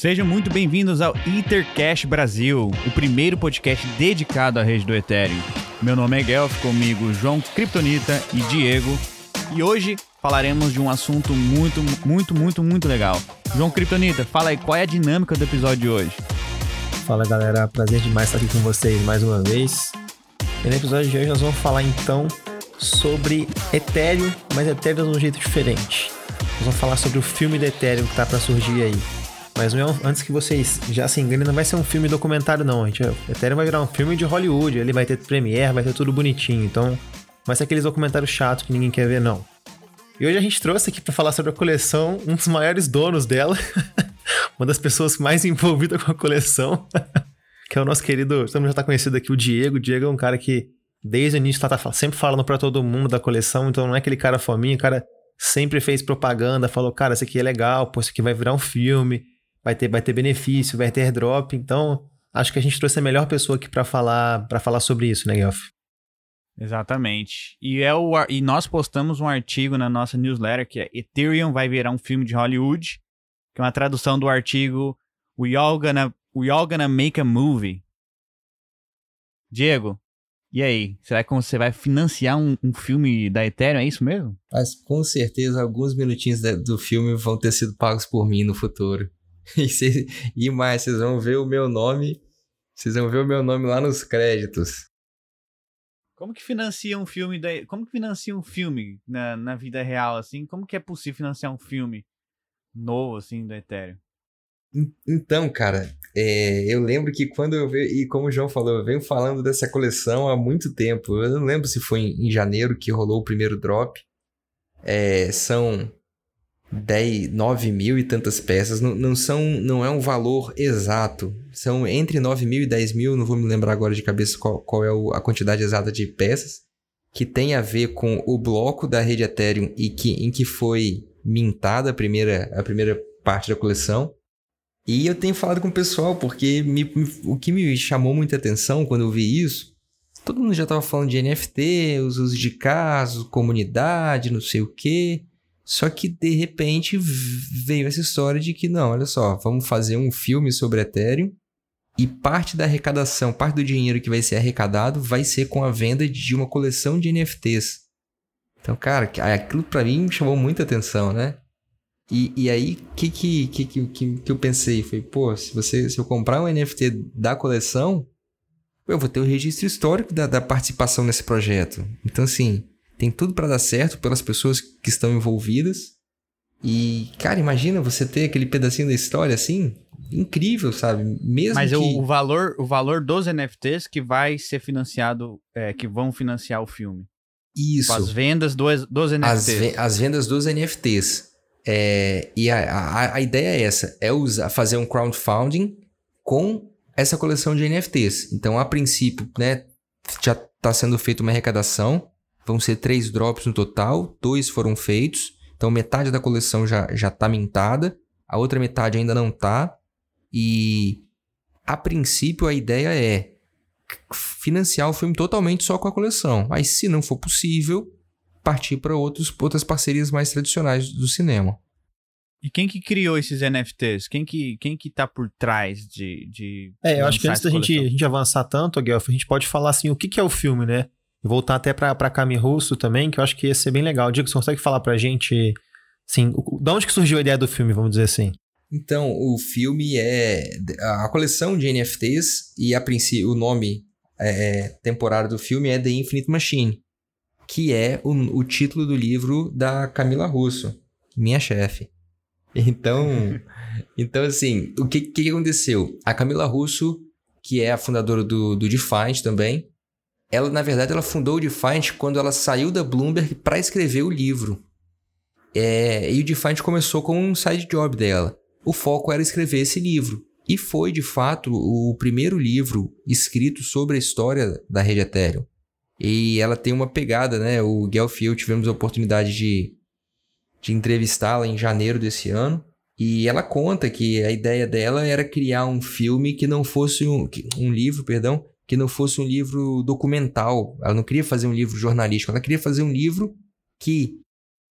Sejam muito bem-vindos ao Ethercast Brasil, o primeiro podcast dedicado à rede do Ethereum. Meu nome é Guelph, comigo João Criptonita e Diego. E hoje falaremos de um assunto muito legal. João Criptonita, fala aí qual é a dinâmica do episódio de hoje. Fala galera, prazer demais estar aqui com vocês mais uma vez. E no episódio de hoje nós vamos falar então sobre Ethereum, mas Ethereum de um jeito diferente. Nós vamos falar sobre o filme do Ethereum que tá para surgir aí. Mas antes que vocês já se enganem, não vai ser um filme documentário não, gente. O Ethereum vai virar um filme de Hollywood, ele vai ter premiere, vai ter tudo bonitinho, então vai ser aqueles documentários chatos que ninguém quer ver não. E hoje a gente trouxe aqui para falar sobre a coleção, um dos maiores donos dela, uma das pessoas mais envolvidas com a coleção, que é o nosso querido, todo mundo já tá conhecido aqui, o Diego. O Diego é um cara que desde o início tá sempre falando para todo mundo da coleção, então não é aquele cara fominha, o cara sempre fez propaganda, falou, cara, isso aqui é legal, pô, isso aqui vai virar um filme. Vai ter benefício, vai ter airdrop, então acho que a gente trouxe a melhor pessoa aqui para falar sobre isso, né, Guelph? Exatamente. E nós postamos um artigo na nossa newsletter que é Ethereum vai virar um filme de Hollywood, que é uma tradução do artigo We All Gonna Make a Movie. Diego, e aí? Será que você vai financiar um filme da Ethereum? É isso mesmo? Mas com certeza alguns minutinhos do filme vão ter sido pagos por mim no futuro. E mais, vocês vão ver o meu nome. Vocês vão ver o meu nome lá nos créditos. Como que financia um filme na vida real, assim? Como que é possível financiar um filme novo, assim, do Ethereum? Então, cara, eu lembro que quando eu vi, e como o João falou, eu venho falando dessa coleção há muito tempo. Eu não lembro se foi em janeiro que rolou o primeiro drop. São 9 mil e tantas peças, não é um valor exato, são entre 9 mil e 10 mil, não vou me lembrar agora de cabeça qual é a quantidade exata de peças, que tem a ver com o bloco da rede Ethereum e em que foi mintada a primeira parte da coleção. E eu tenho falado com o pessoal, porque o que me chamou muita atenção quando eu vi isso, todo mundo já estava falando de NFT, os usos de casos, comunidade, não sei o quê. Só que, de repente, veio essa história de que, não, olha só, vamos fazer um filme sobre Ethereum e parte da arrecadação, parte do dinheiro que vai ser arrecadado vai ser com a venda de uma coleção de NFTs. Então, cara, aquilo pra mim me chamou muita atenção, né? E aí, o que eu pensei? Foi, pô, se eu comprar um NFT da coleção, eu vou ter o registro histórico da participação nesse projeto. Então, assim, tem tudo para dar certo pelas pessoas que estão envolvidas. E, cara, imagina você ter aquele pedacinho da história assim. Incrível, sabe? Mesmo mas que... o valor dos NFTs que vai ser financiado, que vão financiar o filme. Isso. As vendas dos NFTs. As vendas dos NFTs. E a ideia é essa. É fazer um crowdfunding com essa coleção de NFTs. Então, a princípio, né, já está sendo feita uma arrecadação. Vão ser 3 drops no total, 2 foram feitos, então metade da coleção já está mintada, a outra metade ainda não está, e a princípio a ideia é financiar o filme totalmente só com a coleção, aí se não for possível, partir para outras parcerias mais tradicionais do cinema. E quem que criou esses NFTs? Quem que tá por trás de eu acho que antes da gente avançar tanto, Guelph, a gente pode falar assim, o que é o filme, né? Voltar até pra Camila Russo também, que eu acho que ia ser bem legal. Diego, você consegue falar pra gente, assim, de onde que surgiu a ideia do filme, vamos dizer assim? Então, o filme é a coleção de NFTs e o nome temporário do filme é The Infinite Machine, que é o título do livro da Camila Russo, minha chefe. Então assim, o que aconteceu? A Camila Russo, que é a fundadora do Defiant também, ela, na verdade, ela fundou o Defiant quando ela saiu da Bloomberg para escrever o livro. E o Defiant começou como um side job dela. O foco era escrever esse livro. E foi, de fato, o primeiro livro escrito sobre a história da rede Ethereum. E ela tem uma pegada, né? O Guelph e eu tivemos a oportunidade de entrevistá-la em janeiro desse ano. E ela conta que a ideia dela era criar um filme que não fosse um livro, perdão, que não fosse um livro documental. Ela não queria fazer um livro jornalístico, ela queria fazer um livro que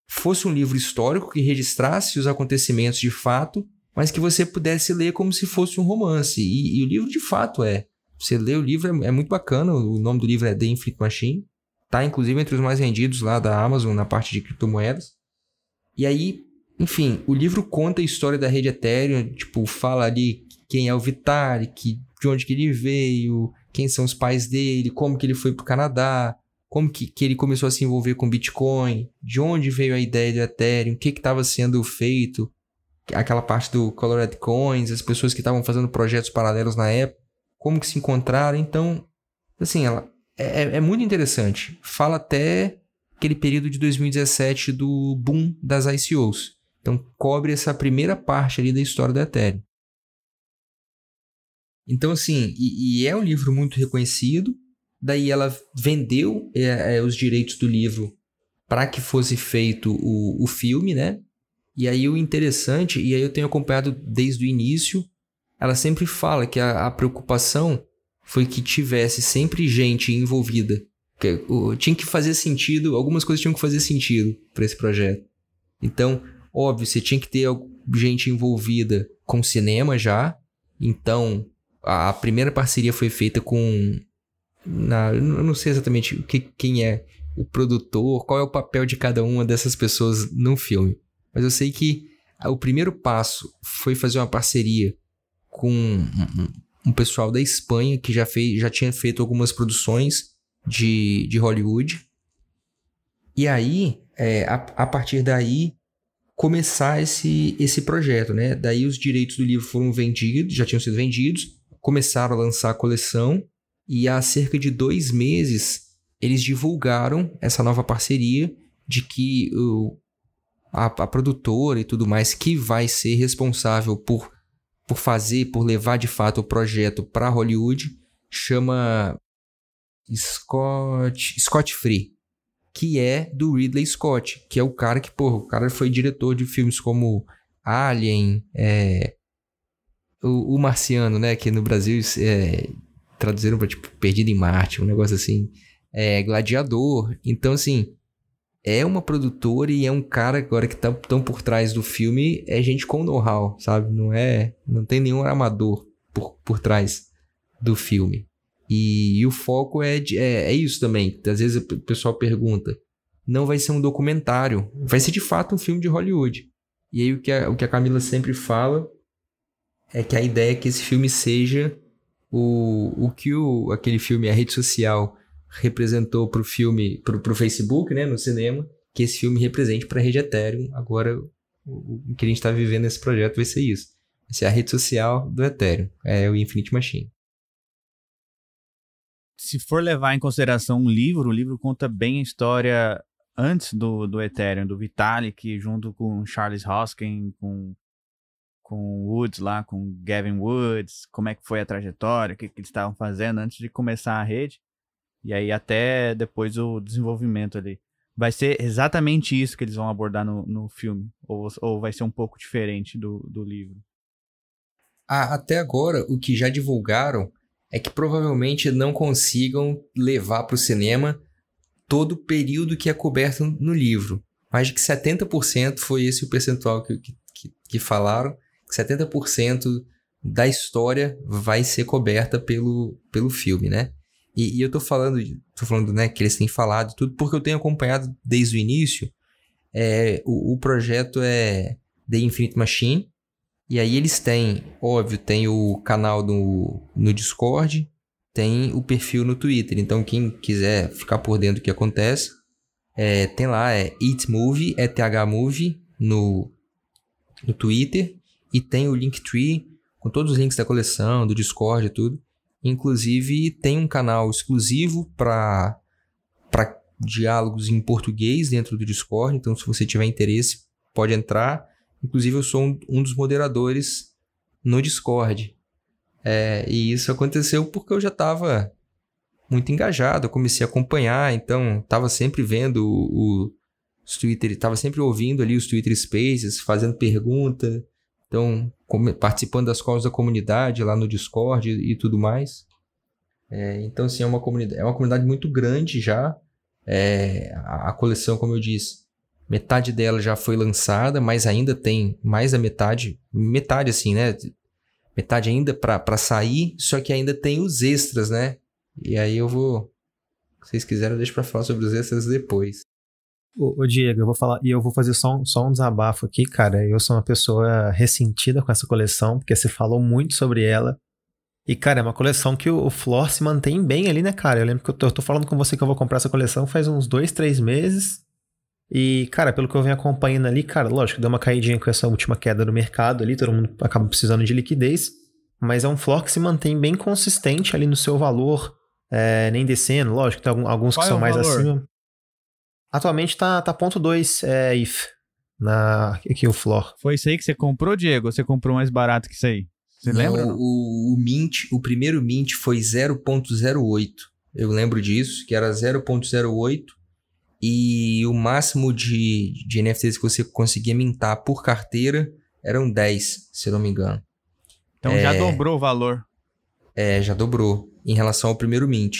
fosse um livro histórico, que registrasse os acontecimentos de fato mas que você pudesse ler como se fosse um romance. E o livro, de fato, é. Você lê o livro, é muito bacana. O nome do livro é The Infinite Machine. Tá, inclusive, entre os mais vendidos lá da Amazon, na parte de criptomoedas. E aí, enfim, o livro conta a história da rede Ethereum. Tipo, fala ali quem é o Vitalik, de onde que ele veio, quem são os pais dele, como que ele foi pro Canadá, como que ele começou a se envolver com Bitcoin, de onde veio a ideia do Ethereum, o que estava sendo feito, aquela parte do Colored Coins, as pessoas que estavam fazendo projetos paralelos na época, como que se encontraram. Então, assim, ela é muito interessante. Fala até aquele período de 2017 do boom das ICOs. Então, cobre essa primeira parte ali da história do Ethereum. Então, assim, e é um livro muito reconhecido. Daí ela vendeu os direitos do livro para que fosse feito o filme, né? E aí o interessante, e aí eu tenho acompanhado desde o início, ela sempre fala que a preocupação foi que tivesse sempre gente envolvida. Porque tinha que fazer sentido, algumas coisas tinham que fazer sentido para esse projeto. Então, óbvio, você tinha que ter gente envolvida com cinema já. Então, a primeira parceria foi feita com... eu não sei exatamente quem é o produtor, qual é o papel de cada uma dessas pessoas no filme. Mas eu sei que o primeiro passo foi fazer uma parceria com um pessoal da Espanha que já tinha feito algumas produções de Hollywood. E aí, a partir daí, começar esse projeto, né? Daí os direitos do livro foram vendidos, já tinham sido vendidos, começaram a lançar a coleção. E há cerca de 2 meses, eles divulgaram essa nova parceria de que a produtora e tudo mais que vai ser responsável por levar de fato o projeto para Hollywood, chama Scott Free, que é do Ridley Scott, que é o cara que, o cara foi diretor de filmes como Alien, o Marciano, né, que no Brasil... traduziram para, tipo, Perdido em Marte, um negócio assim, Gladiador. Então, assim, é uma produtora e é um cara agora que tão por trás do filme, é gente com know-how, sabe? Não tem nenhum amador por trás do filme. E o foco é isso também. Às vezes o pessoal pergunta, não vai ser um documentário, vai ser de fato um filme de Hollywood. E aí o que a Camila sempre fala é que a ideia é que esse filme seja... aquele filme, a rede social, representou para o filme, para o Facebook, né, no cinema, que esse filme represente para a rede Ethereum. Agora, o que a gente está vivendo nesse projeto vai ser isso. Vai ser a rede social do Ethereum, o Infinite Machine. Se for levar em consideração um livro, o livro conta bem a história antes do Ethereum, do Vitalik, junto com Charles Hoskin, com o Woods lá, com o Gavin Woods, como é que foi a trajetória, o que eles estavam fazendo antes de começar a rede, e aí até depois o desenvolvimento ali. Vai ser exatamente isso que eles vão abordar no filme, ou vai ser um pouco diferente do livro? Até agora, o que já divulgaram é que provavelmente não consigam levar para o cinema todo o período que é coberto no livro. Mais de que 70% foi esse o percentual que falaram. 70% da história vai ser coberta pelo filme, né? E eu tô falando, né, que eles têm falado tudo, porque eu tenho acompanhado desde o início. O projeto é The Infinite Machine, e aí eles têm, óbvio, tem o canal no Discord, tem o perfil no Twitter. Então, quem quiser ficar por dentro do que acontece, tem lá, itmovie, ETHmovie, no Twitter. E tem o Linktree, com todos os links da coleção, do Discord e tudo. Inclusive, tem um canal exclusivo para diálogos em português dentro do Discord. Então, se você tiver interesse, pode entrar. Inclusive, eu sou um dos moderadores no Discord. E isso aconteceu porque eu já estava muito engajado. Eu comecei a acompanhar, então estava sempre vendo os Twitter... Estava sempre ouvindo ali os Twitter Spaces, fazendo pergunta... Então, participando das calls da comunidade lá no Discord e tudo mais. Então, assim, é uma comunidade muito grande já. A coleção, como eu disse, Metade dela já foi lançada, mas ainda tem mais da metade. Metade assim, né? Metade ainda para sair, só que ainda tem os extras, né? E aí eu vou... Se vocês quiserem, eu deixo para falar sobre os extras depois. Ô Diego, eu vou falar... E eu vou fazer só um desabafo aqui, cara. Eu sou uma pessoa ressentida com essa coleção, porque se falou muito sobre ela. E, cara, é uma coleção que o Flor se mantém bem ali, né, cara? Eu lembro que eu tô falando com você que eu vou comprar essa coleção faz uns 2-3 meses. E, cara, pelo que eu venho acompanhando ali, cara, lógico, deu uma caidinha com essa última queda do mercado ali, todo mundo acaba precisando de liquidez, mas é um Flor que se mantém bem consistente ali no seu valor, nem descendo, lógico, tem alguns que são mais acima. Atualmente tá 0.2 ETH, aqui o Flor. Foi isso aí que você comprou, Diego? Ou você comprou mais barato que isso aí? Você lembra? O primeiro mint foi 0.08. Eu lembro disso, que era 0.08 e o máximo de NFTs que você conseguia mintar por carteira eram 10, se não me engano. Então já dobrou o valor. É, já dobrou em relação ao primeiro mint.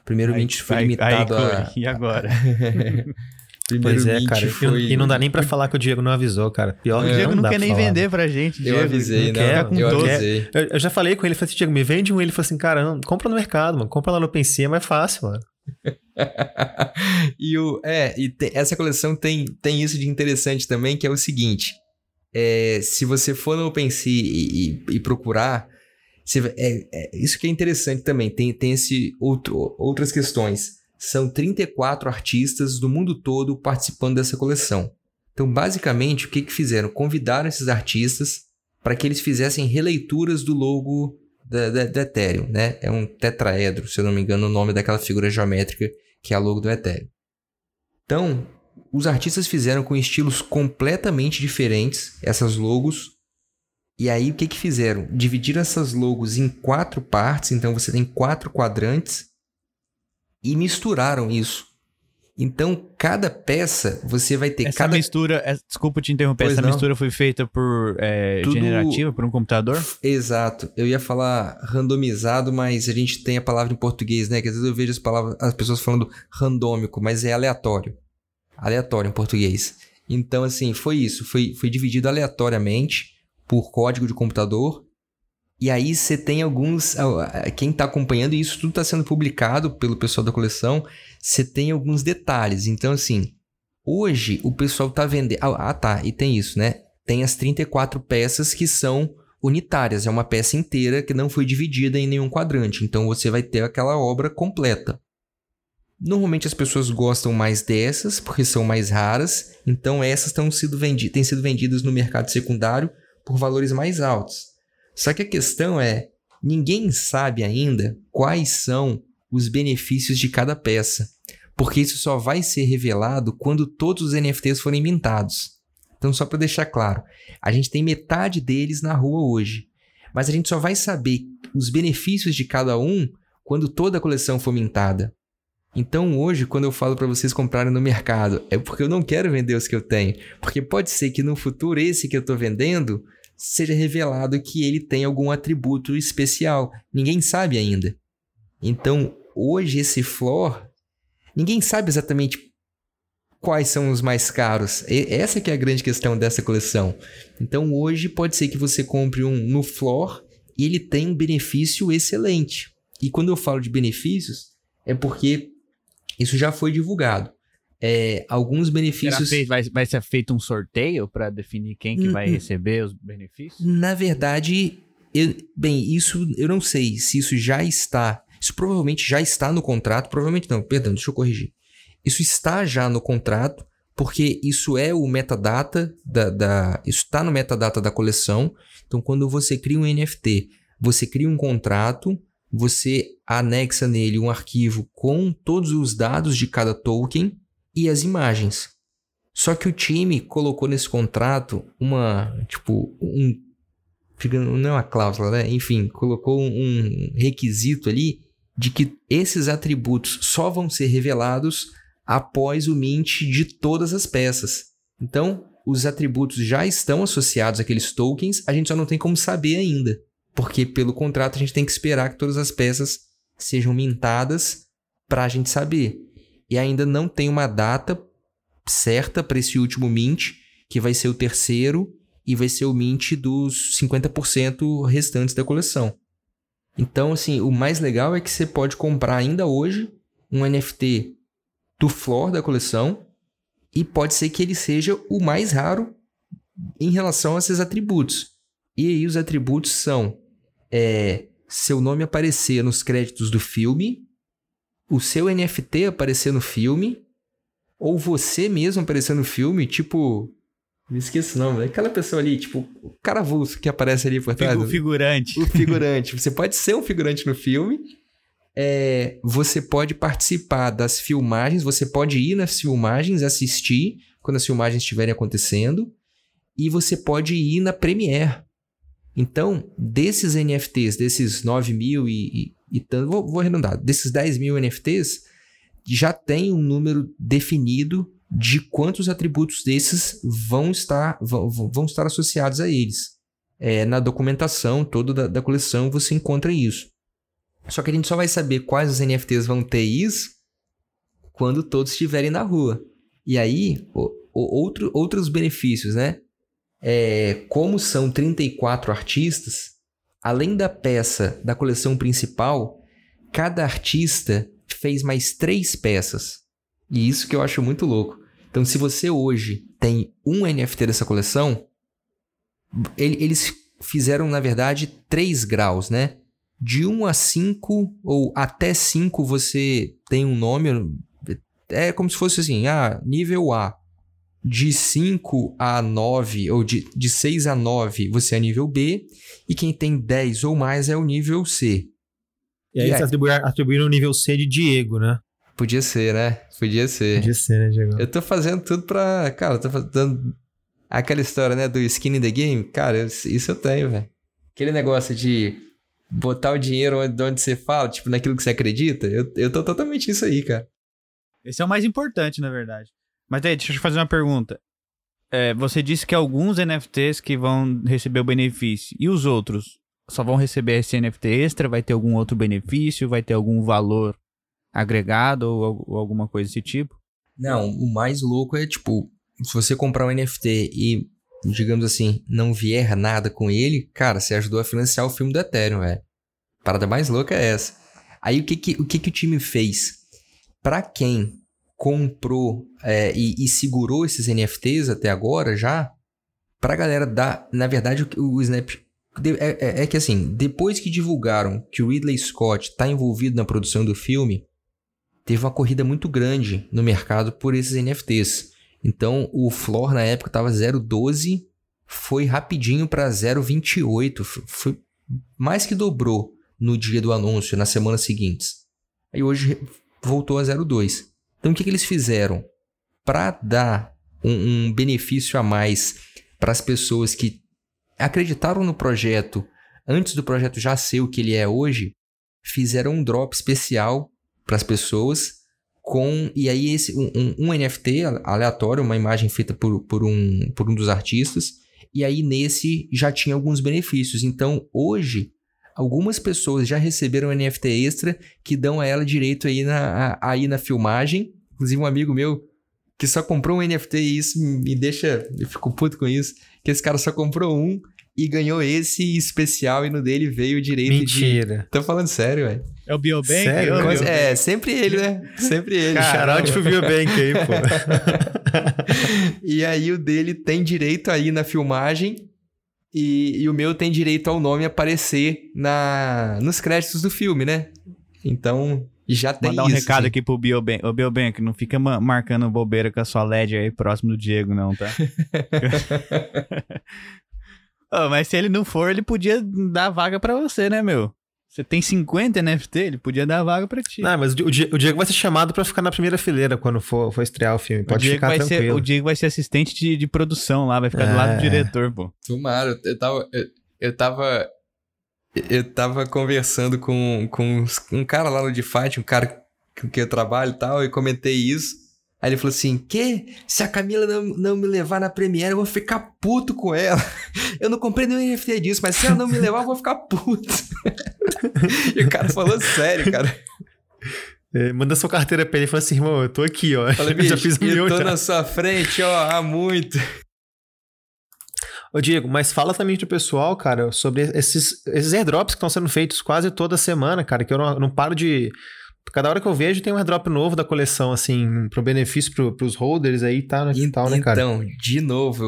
O primeiro mint foi limitado a... E agora? Pois é, cara. Foi... E não dá nem pra falar que o Diego não avisou, cara. Pior que o Diego não quer nem vender pra gente. Diego. Eu avisei, né? Eu avisei. Eu já falei com ele, falei assim, Diego, me vende um. Ele falou assim, cara, não, compra no mercado, mano. Compra lá no OpenSea, é mais fácil, mano. Essa coleção tem isso de interessante também, que é o seguinte. Se você for no OpenSea e procurar, isso que é interessante também. Tem outras questões. São 34 artistas do mundo todo participando dessa coleção. Então, basicamente, o que fizeram? Convidaram esses artistas para que eles fizessem releituras do logo da Ethereum, né? É um tetraedro, se eu não me engano, o nome daquela figura geométrica que é a logo do Ethereum. Então, os artistas fizeram com estilos completamente diferentes essas logos. E aí, o que fizeram? Dividiram essas logos em 4 partes, então você tem 4 quadrantes. E misturaram isso. Então, cada peça, você vai ter... Desculpa te interromper. Pois essa não. Mistura foi feita por... generativa, por um computador? Exato. Eu ia falar randomizado, mas a gente tem a palavra em português, né? Que às vezes eu vejo as pessoas falando randômico, mas é aleatório. Aleatório em português. Então, assim, foi isso. Foi dividido aleatoriamente por código de computador. E aí você tem alguns... Quem está acompanhando, e isso tudo está sendo publicado pelo pessoal da coleção, você tem alguns detalhes. Então, assim, hoje o pessoal está vendendo... Ah, tá, e tem isso, né? Tem as 34 peças que são unitárias. É uma peça inteira que não foi dividida em nenhum quadrante. Então, você vai ter aquela obra completa. Normalmente, as pessoas gostam mais dessas, porque são mais raras. Então, essas têm sido vendidas no mercado secundário por valores mais altos. Só que a questão é, ninguém sabe ainda quais são os benefícios de cada peça, porque isso só vai ser revelado quando todos os NFTs forem mintados. Então, só para deixar claro, a gente tem metade deles na rua hoje, mas a gente só vai saber os benefícios de cada um quando toda a coleção for mintada. Então, hoje, quando eu falo para vocês comprarem no mercado, é porque eu não quero vender os que eu tenho, porque pode ser que no futuro esse que eu estou vendendo... seja revelado que ele tem algum atributo especial. Ninguém sabe ainda. Então, hoje, esse Flor, ninguém sabe exatamente quais são os mais caros. Essa que é a grande questão dessa coleção. Então, hoje, pode ser que você compre um no Flor e ele tem um benefício excelente. E quando eu falo de benefícios, é porque isso já foi divulgado. Alguns benefícios... Vai ser feito um sorteio para definir quem que vai receber os benefícios? Na verdade, eu não sei se isso já está... Isso provavelmente já está no contrato. Provavelmente não, perdão, deixa eu corrigir. Isso está já no contrato, porque isso é o metadata isso está no metadata da coleção. Então, quando você cria um NFT, você cria um contrato, você anexa nele um arquivo com todos os dados de cada token... e as imagens. Só que o time colocou nesse contrato não é uma cláusula, né? Enfim, colocou um requisito ali de que esses atributos só vão ser revelados após o mint de todas as peças. Então, os atributos já estão associados àqueles tokens, a gente só não tem como saber ainda, porque pelo contrato a gente tem que esperar que todas as peças sejam mintadas para a gente saber. E ainda não tem uma data certa para esse último mint, que vai ser o terceiro e vai ser o mint dos 50% restantes da coleção. Então, assim, o mais legal é que você pode comprar ainda hoje um NFT do floor da coleção e pode ser que ele seja o mais raro em relação a esses atributos. E aí os atributos são seu nome aparecer nos créditos do filme, o seu NFT aparecer no filme, ou você mesmo aparecer no filme, tipo... Me esqueço o nome, aquela pessoa ali, tipo, o cara avulso que aparece ali por trás. O figurante. O figurante. Você pode ser um figurante no filme, você pode participar das filmagens, você pode ir nas filmagens, assistir quando as filmagens estiverem acontecendo, e você pode ir na Premiere. Então, desses NFTs, desses 9 mil e tanto, vou arredondar, desses 10 mil NFTs, já tem um número definido de quantos atributos desses vão estar associados a eles. Na documentação toda da coleção você encontra isso. Só que a gente só vai saber quais os NFTs vão ter isso quando todos estiverem na rua. E aí, outros benefícios, né? Como são 34 artistas, além da peça da coleção principal, cada artista fez mais 3 peças. E isso que eu acho muito louco. Então, se você hoje tem um NFT dessa coleção, eles fizeram, na verdade, 3 graus, né? De 1 a 5, ou até 5, você tem um nome... É como se fosse assim, nível A. De 5 a 9, ou de 6 a 9, você é nível B. E quem tem 10 ou mais é o nível C. E aí atribuíram o nível C de Diego, né? Podia ser. Podia ser, né, Diego? Eu tô fazendo tudo pra... Cara, eu tô fazendo aquela história, né, do skin in the game. Cara, isso eu tenho, velho. Aquele negócio de botar o dinheiro onde você fala, tipo, naquilo que você acredita. Eu tô totalmente isso aí, cara. Esse é o mais importante, na verdade. Mas daí, deixa eu te fazer uma pergunta. Você disse que alguns NFTs que vão receber o benefício. E os outros? Só vão receber esse NFT extra? Vai ter algum outro benefício? Vai ter algum valor agregado ou alguma coisa desse tipo? Não, o mais louco é, tipo, se você comprar um NFT e, digamos assim, não vier nada com ele, cara, você ajudou a financiar o filme do Ethereum, velho. A parada mais louca é essa. Aí o que o time fez? Pra quem comprou e segurou esses NFTs até agora já, pra galera dar, na verdade, o Snap... É que assim, depois que divulgaram que o Ridley Scott tá envolvido na produção do filme, teve uma corrida muito grande no mercado por esses NFTs. Então, o floor na época estava 0,12, foi rapidinho para 0,28. Foi mais que dobrou no dia do anúncio, nas semanas seguintes. Aí hoje voltou a 0,2. Então, o que eles fizeram? Para dar um benefício a mais para as pessoas que acreditaram no projeto, antes do projeto já ser o que ele é hoje, fizeram um drop especial para as pessoas, e aí um NFT aleatório, uma imagem feita por um dos artistas, e aí nesse já tinha alguns benefícios. Então, hoje, algumas pessoas já receberam um NFT extra que dão a ela direito aí na filmagem. Inclusive, um amigo meu que só comprou um NFT, e isso me deixa... Eu fico puto com isso, que esse cara só comprou um e ganhou esse especial, e no dele veio o direito de... Mentira. Tô falando sério, velho. É o Biobank? Sério? É, Biobank. Sempre ele, né? Sempre ele. Shoutout pro Biobank aí, pô. E aí o dele tem direito aí na filmagem, e o meu tem direito ao nome aparecer nos créditos do filme, né? Então... Já tem mandar isso, um recado aqui pro Biobank. Ô, Biobank, não fica marcando bobeira com a sua LED aí próximo do Diego, não, tá? Mas se ele não for, ele podia dar vaga pra você, né, meu? Você tem 50 NFT, ele podia dar vaga pra ti. Não, mas o Diego vai ser chamado pra ficar na primeira fileira quando for estrear o filme. Pode ficar tranquilo. O Diego vai ser assistente de produção lá, vai ficar do lado do diretor, pô. Tomara, eu tava conversando com um cara lá no Defiant, um cara com quem eu trabalho e tal, e comentei isso. Aí ele falou assim, se a Camila não me levar na Premiere, eu vou ficar puto com ela. Eu não comprei nenhum NFT disso, mas se ela não me levar, eu vou ficar puto. E o cara falou sério, cara. Manda sua carteira pra ele e fala assim, irmão, eu tô aqui, ó. Fala, bicho, já fiz o meu, tô já na sua frente, ó, há muito. Ô, Diego, mas fala também pro pessoal, cara, sobre esses airdrops que estão sendo feitos quase toda semana, cara, que eu não paro de... Cada hora que eu vejo tem um airdrop novo da coleção, assim, pro benefício pros holders aí e tal, né, cara? Então, de novo,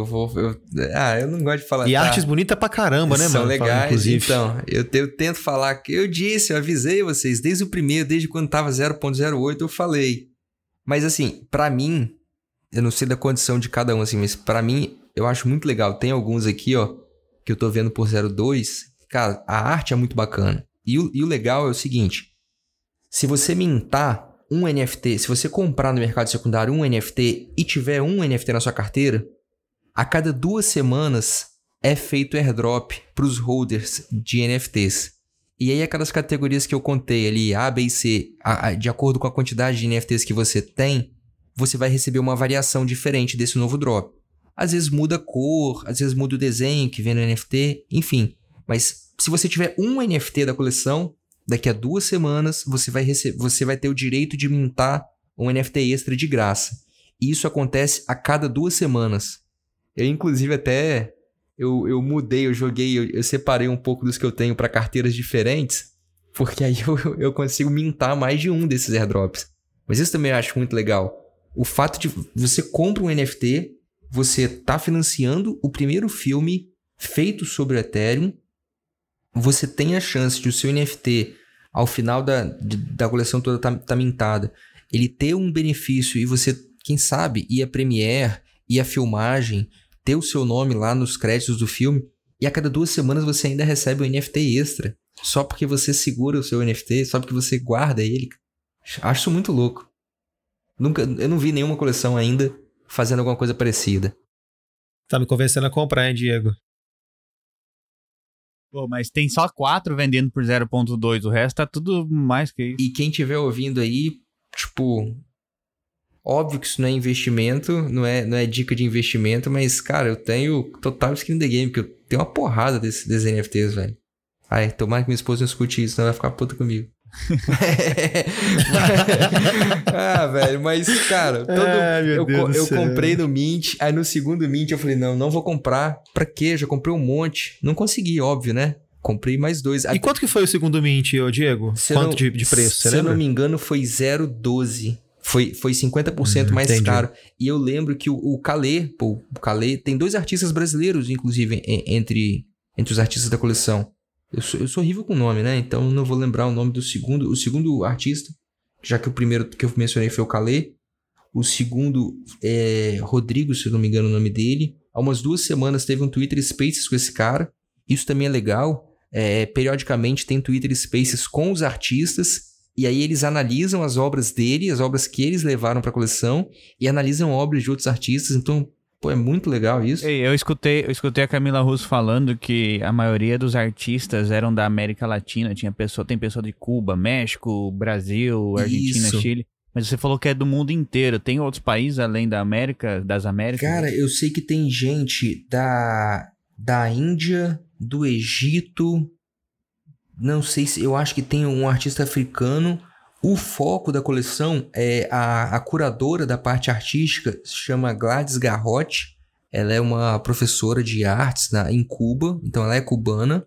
eu não gosto de falar... E artes bonitas pra caramba, né, mano? São legais, inclusive. Então, eu tento falar... que eu avisei vocês, desde o primeiro, desde quando tava 0.08, eu falei. Mas, assim, pra mim, eu não sei da condição de cada um, assim, mas pra mim, eu acho muito legal. Tem alguns aqui, ó, que eu tô vendo por 0.2. Cara, a arte é muito bacana. E o legal é o seguinte... Se você mintar um NFT, se você comprar no mercado secundário um NFT e tiver um NFT na sua carteira, a cada 2 semanas é feito airdrop para os holders de NFTs. E aí aquelas categorias que eu contei ali, A, B e C, de acordo com a quantidade de NFTs que você tem, você vai receber uma variação diferente desse novo drop. Às vezes muda a cor, às vezes muda o desenho que vem no NFT, enfim. Mas se você tiver um NFT da coleção, daqui a 2 semanas, você vai ter o direito de mintar um NFT extra de graça. E isso acontece a cada 2 semanas. Eu, inclusive, até... Eu mudei, eu joguei, eu separei um pouco dos que eu tenho para carteiras diferentes, porque aí eu consigo mintar mais de um desses airdrops. Mas isso também eu acho muito legal. O fato de você compra um NFT, você tá financiando o primeiro filme feito sobre o Ethereum, você tem a chance de o seu NFT, ao final da coleção toda tá mintada, ele ter um benefício e você, quem sabe, ir à premiere, ir à filmagem, ter o seu nome lá nos créditos do filme, e a cada 2 semanas você ainda recebe um NFT extra, só porque você segura o seu NFT, só porque você guarda ele. Acho isso muito louco. Eu não vi nenhuma coleção ainda fazendo alguma coisa parecida. Tá me convencendo a comprar, hein, Diego? Pô, mas tem só 4 vendendo por 0.2, o resto tá tudo mais que isso. E quem estiver ouvindo aí, tipo, óbvio que isso não é investimento, não é dica de investimento, mas, cara, eu tenho total skin in the game, porque eu tenho uma porrada desses NFTs, velho. Ai, tomara que minha esposa não escute isso, senão ela vai ficar puta comigo. Ah, velho, mas, cara, eu comprei no Mint, aí no segundo Mint eu falei, não vou comprar. Pra quê? Já comprei um monte. Não consegui, óbvio, né? Comprei mais 2. E quanto que foi o segundo Mint, Diego? Quanto de preço? Se eu não me engano, foi 0,12. Foi 50% mais entendi. Caro. E eu lembro que o Kalê, tem 2 artistas brasileiros, inclusive, entre os artistas da coleção. Eu sou horrível com o nome, né? Então não vou lembrar o nome do segundo. O segundo artista, já que o primeiro que eu mencionei foi o Kalê. O segundo é Rodrigo, se eu não me engano o nome dele. Há umas 2 semanas teve um Twitter Spaces com esse cara. Isso também é legal. Periodicamente tem Twitter Spaces com os artistas. E aí eles analisam as obras dele, as obras que eles levaram para a coleção. E analisam obras de outros artistas. Então... Pô, é muito legal isso. Eu escutei a Camila Russo falando que a maioria dos artistas eram da América Latina. Tem pessoa de Cuba, México, Brasil, Argentina, isso. Chile. Mas você falou que é do mundo inteiro. Tem outros países além da América, das Américas? Cara, eu sei que tem gente da Índia, do Egito. Não sei se... Eu acho que tem um artista africano... O foco da coleção é a curadora da parte artística, se chama Gladys Garrote. Ela é uma professora de artes em Cuba, então ela é cubana.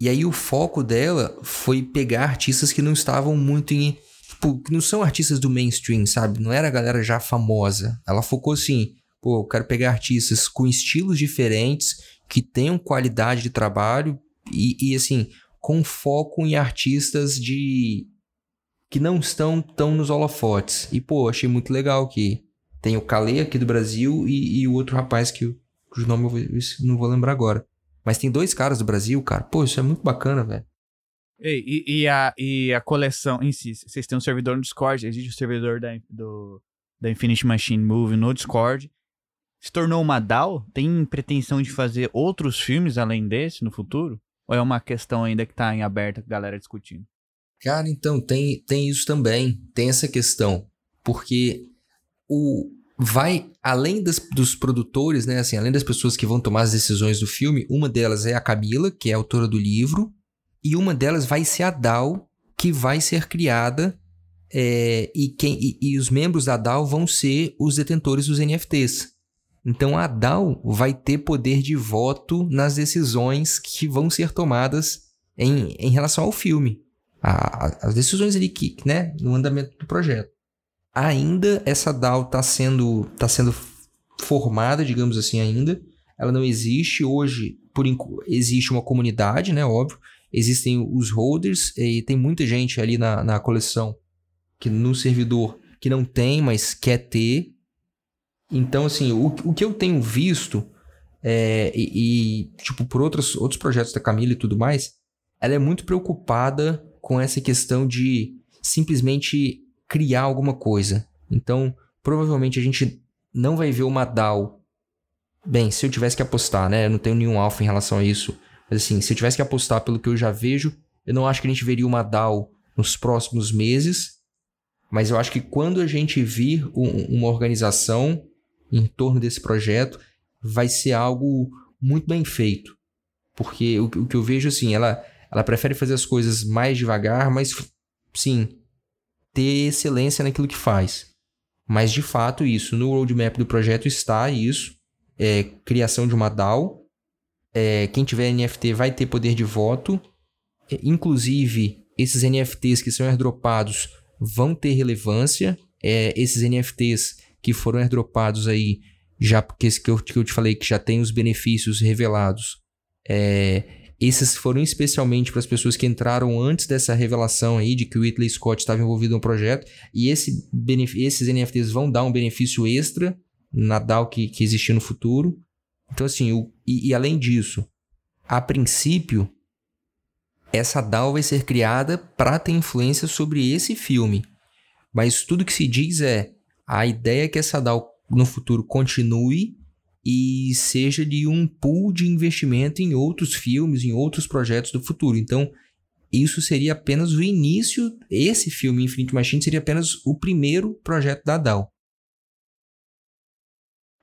E aí o foco dela foi pegar artistas que não estavam muito em... Tipo, que não são artistas do mainstream, sabe? Não era a galera já famosa. Ela focou assim, eu quero pegar artistas com estilos diferentes, que tenham qualidade de trabalho e assim, com foco em artistas de... que não estão tão nos holofotes. E, achei muito legal que tem o Kalê aqui do Brasil e o outro rapaz que o nome eu não vou lembrar agora. Mas tem 2 caras do Brasil, cara. Isso é muito bacana, velho. E a coleção em si? Vocês têm um servidor no Discord? Existe um servidor da Infinite Machine Movie no Discord. Se tornou uma DAO? Tem pretensão de fazer outros filmes além desse no futuro? Ou é uma questão ainda que tá em aberta com a galera discutindo? Cara, então, tem isso também, tem essa questão, porque vai, além dos produtores, né, assim, além das pessoas que vão tomar as decisões do filme, uma delas é a Camila, que é a autora do livro, e uma delas vai ser a DAO, que vai ser criada e os membros da DAO vão ser os detentores dos NFTs. Então, a DAO vai ter poder de voto nas decisões que vão ser tomadas em relação ao filme. As decisões ali que, né, no andamento do projeto. Ainda essa DAO tá sendo formada, digamos assim, ainda. Ela não existe hoje. Existe uma comunidade, né, óbvio. Existem os holders e tem muita gente ali na coleção, que no servidor, que não tem, mas quer ter. Então, assim, o que eu tenho visto, tipo, por outros projetos da Camila e tudo mais, ela é muito preocupada com essa questão de simplesmente criar alguma coisa. Então, provavelmente a gente não vai ver uma DAO. Bem, se eu tivesse que apostar, né? Eu não tenho nenhum alfa em relação a isso. Mas, assim, se eu tivesse que apostar pelo que eu já vejo, eu não acho que a gente veria uma DAO nos próximos meses. Mas eu acho que quando a gente vir uma organização em torno desse projeto, vai ser algo muito bem feito. Porque o que eu vejo, assim, ela prefere fazer as coisas mais devagar, mas, sim, ter excelência naquilo que faz. Mas, de fato, isso. No roadmap do projeto está isso. Criação de uma DAO. Quem tiver NFT vai ter poder de voto. Inclusive, esses NFTs que são airdropados vão ter relevância. Esses NFTs que foram airdropados aí, já porque que eu te falei que já tem os benefícios revelados, esses foram especialmente para as pessoas que entraram antes dessa revelação aí de que o Ridley Scott estava envolvido no projeto, e esses NFTs vão dar um benefício extra na DAO que existir no futuro. Então, assim, além disso, a princípio, essa DAO vai ser criada para ter influência sobre esse filme. Mas tudo que se diz a ideia é que essa DAO no futuro continue e seja de um pool de investimento em outros filmes, em outros projetos do futuro. Então, isso seria apenas o início. Esse filme, Infinite Machine, seria apenas o primeiro projeto da DAO.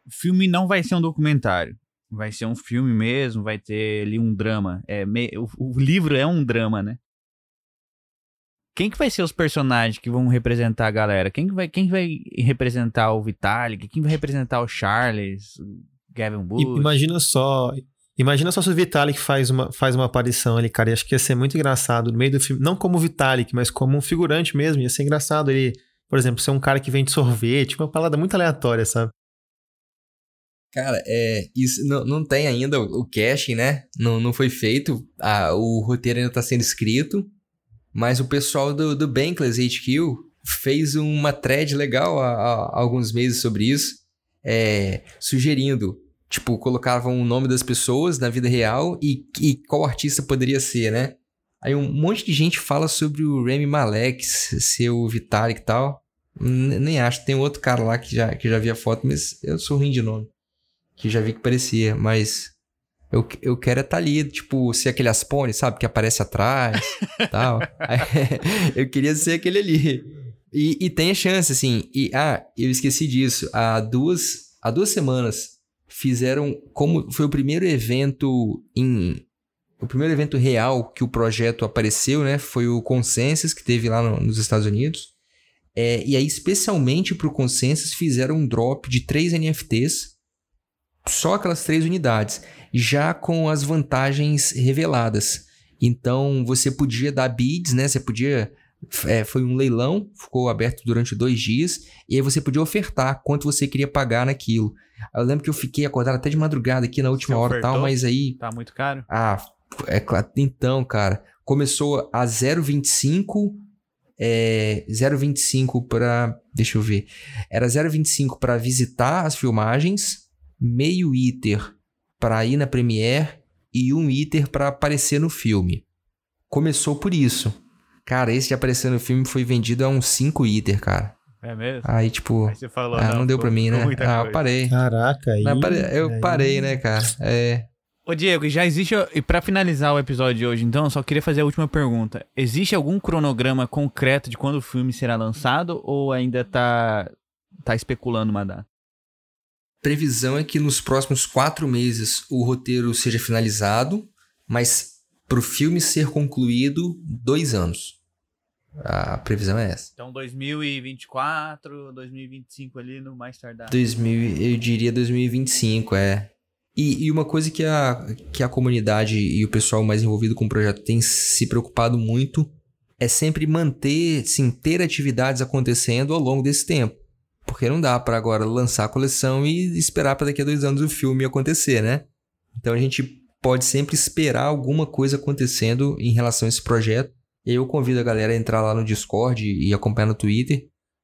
O filme não vai ser um documentário. Vai ser um filme mesmo, vai ter ali um drama. O livro é um drama, né? Quem que vai ser os personagens que vão representar a galera? Quem vai representar o Vitalik? Quem vai representar o Charles? O Gavin Woods? Imagina só se o Vitalik faz uma aparição ali, cara. E acho que ia ser muito engraçado no meio do filme. Não como o Vitalik, mas como um figurante mesmo. Ia ser engraçado ele, por exemplo, ser um cara que vende sorvete. Uma parada muito aleatória, sabe? Cara, isso não tem ainda o casting, né? Não foi feito, o roteiro ainda está sendo escrito, mas o pessoal do Bankless HQ fez uma thread legal há alguns meses sobre isso, sugerindo, tipo, colocavam o nome das pessoas na vida real e qual artista poderia ser, né? Aí um monte de gente fala sobre o Remy Malek, seu Vitalik e tal, nem acho, tem outro cara lá que já vi a foto, mas eu sou ruim de nome. Que já vi que parecia, mas eu quero estar ali, tipo, ser aquele Aspone, sabe? Que aparece atrás e tal. Eu queria ser aquele ali. E tem a chance, assim. Eu esqueci disso. Há duas semanas fizeram, como foi o primeiro evento real que o projeto apareceu, né? Foi o ConsenSys, que teve lá nos Estados Unidos. E aí, especialmente para o ConsenSys, fizeram um drop de 3 NFTs. Só aquelas 3 unidades, já com as vantagens reveladas. Então, você podia dar bids, né? Você podia... foi um leilão, ficou aberto durante 2 dias, e aí você podia ofertar quanto você queria pagar naquilo. Eu lembro que eu fiquei acordado até de madrugada aqui na última hora e tal, mas aí... Tá muito caro? Então, cara, começou a 0,25... 0,25 para... Deixa eu ver. Era 0,25 para visitar as filmagens... meio Ether para ir na Premiere e 1 Ether para aparecer no filme. Começou por isso. Cara, esse de aparecer no filme foi vendido a uns 5 Ether, cara. É mesmo? Aí, tipo... Aí você falou, não deu pra mim, né? Eu parei. Caraca, aí... Eu parei, né, cara? Ô, Diego, já existe... E pra finalizar o episódio de hoje, então, eu só queria fazer a última pergunta. Existe algum cronograma concreto de quando o filme será lançado ou ainda tá especulando uma data? Previsão é que nos próximos 4 meses o roteiro seja finalizado, mas para o filme ser concluído, 2 anos. A previsão é essa. Então 2024, 2025 ali no mais tardar. Eu diria 2025, é. E uma coisa que a comunidade e o pessoal mais envolvido com o projeto tem se preocupado muito é sempre manter, sim, ter atividades acontecendo ao longo desse tempo. Porque não dá para agora lançar a coleção e esperar para daqui a 2 anos o filme acontecer, né? Então a gente pode sempre esperar alguma coisa acontecendo em relação a esse projeto. Eu convido a galera a entrar lá no Discord e acompanhar no Twitter,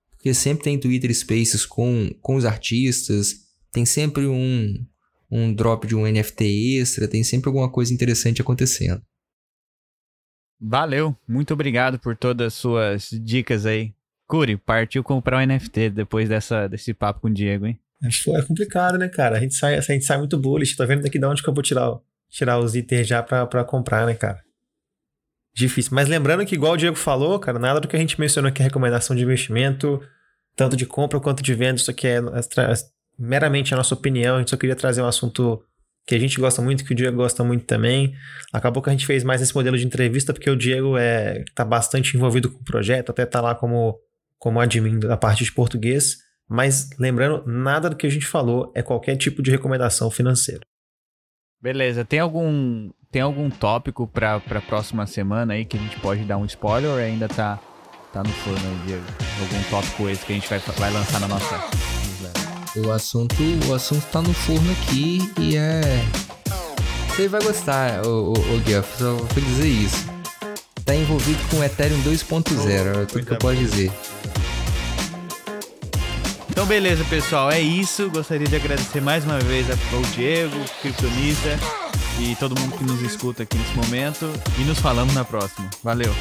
porque sempre tem Twitter Spaces com os artistas, tem sempre um drop de um NFT extra, tem sempre alguma coisa interessante acontecendo. Valeu, muito obrigado por todas as suas dicas aí. Curi, partiu comprar um NFT depois desse papo com o Diego, hein? É complicado, né, cara? A gente sai muito bullish, tá vendo daqui de onde que eu vou tirar os itens já pra comprar, né, cara? Difícil. Mas lembrando que, igual o Diego falou, cara, nada do que a gente mencionou aqui é recomendação de investimento, tanto de compra quanto de venda, isso aqui é meramente a nossa opinião, a gente só queria trazer um assunto que a gente gosta muito, que o Diego gosta muito também. Acabou que a gente fez mais esse modelo de entrevista, porque o Diego tá bastante envolvido com o projeto, até tá lá como admin da parte de português, mas lembrando, nada do que a gente falou é qualquer tipo de recomendação financeira. Beleza, tem algum tópico pra próxima semana aí que a gente pode dar um spoiler ou ainda tá no forno aí, Diego? Algum tópico esse que a gente vai lançar na nossa newsletter? O assunto tá no forno aqui e você vai gostar, o Guilherme, só vou dizer isso. Tá envolvido com o Ethereum 2.0, é tudo que eu posso dizer. Então beleza, pessoal, é isso. Gostaria de agradecer mais uma vez ao Diego, Criptonita e todo mundo que nos escuta aqui nesse momento. E nos falamos na próxima. Valeu!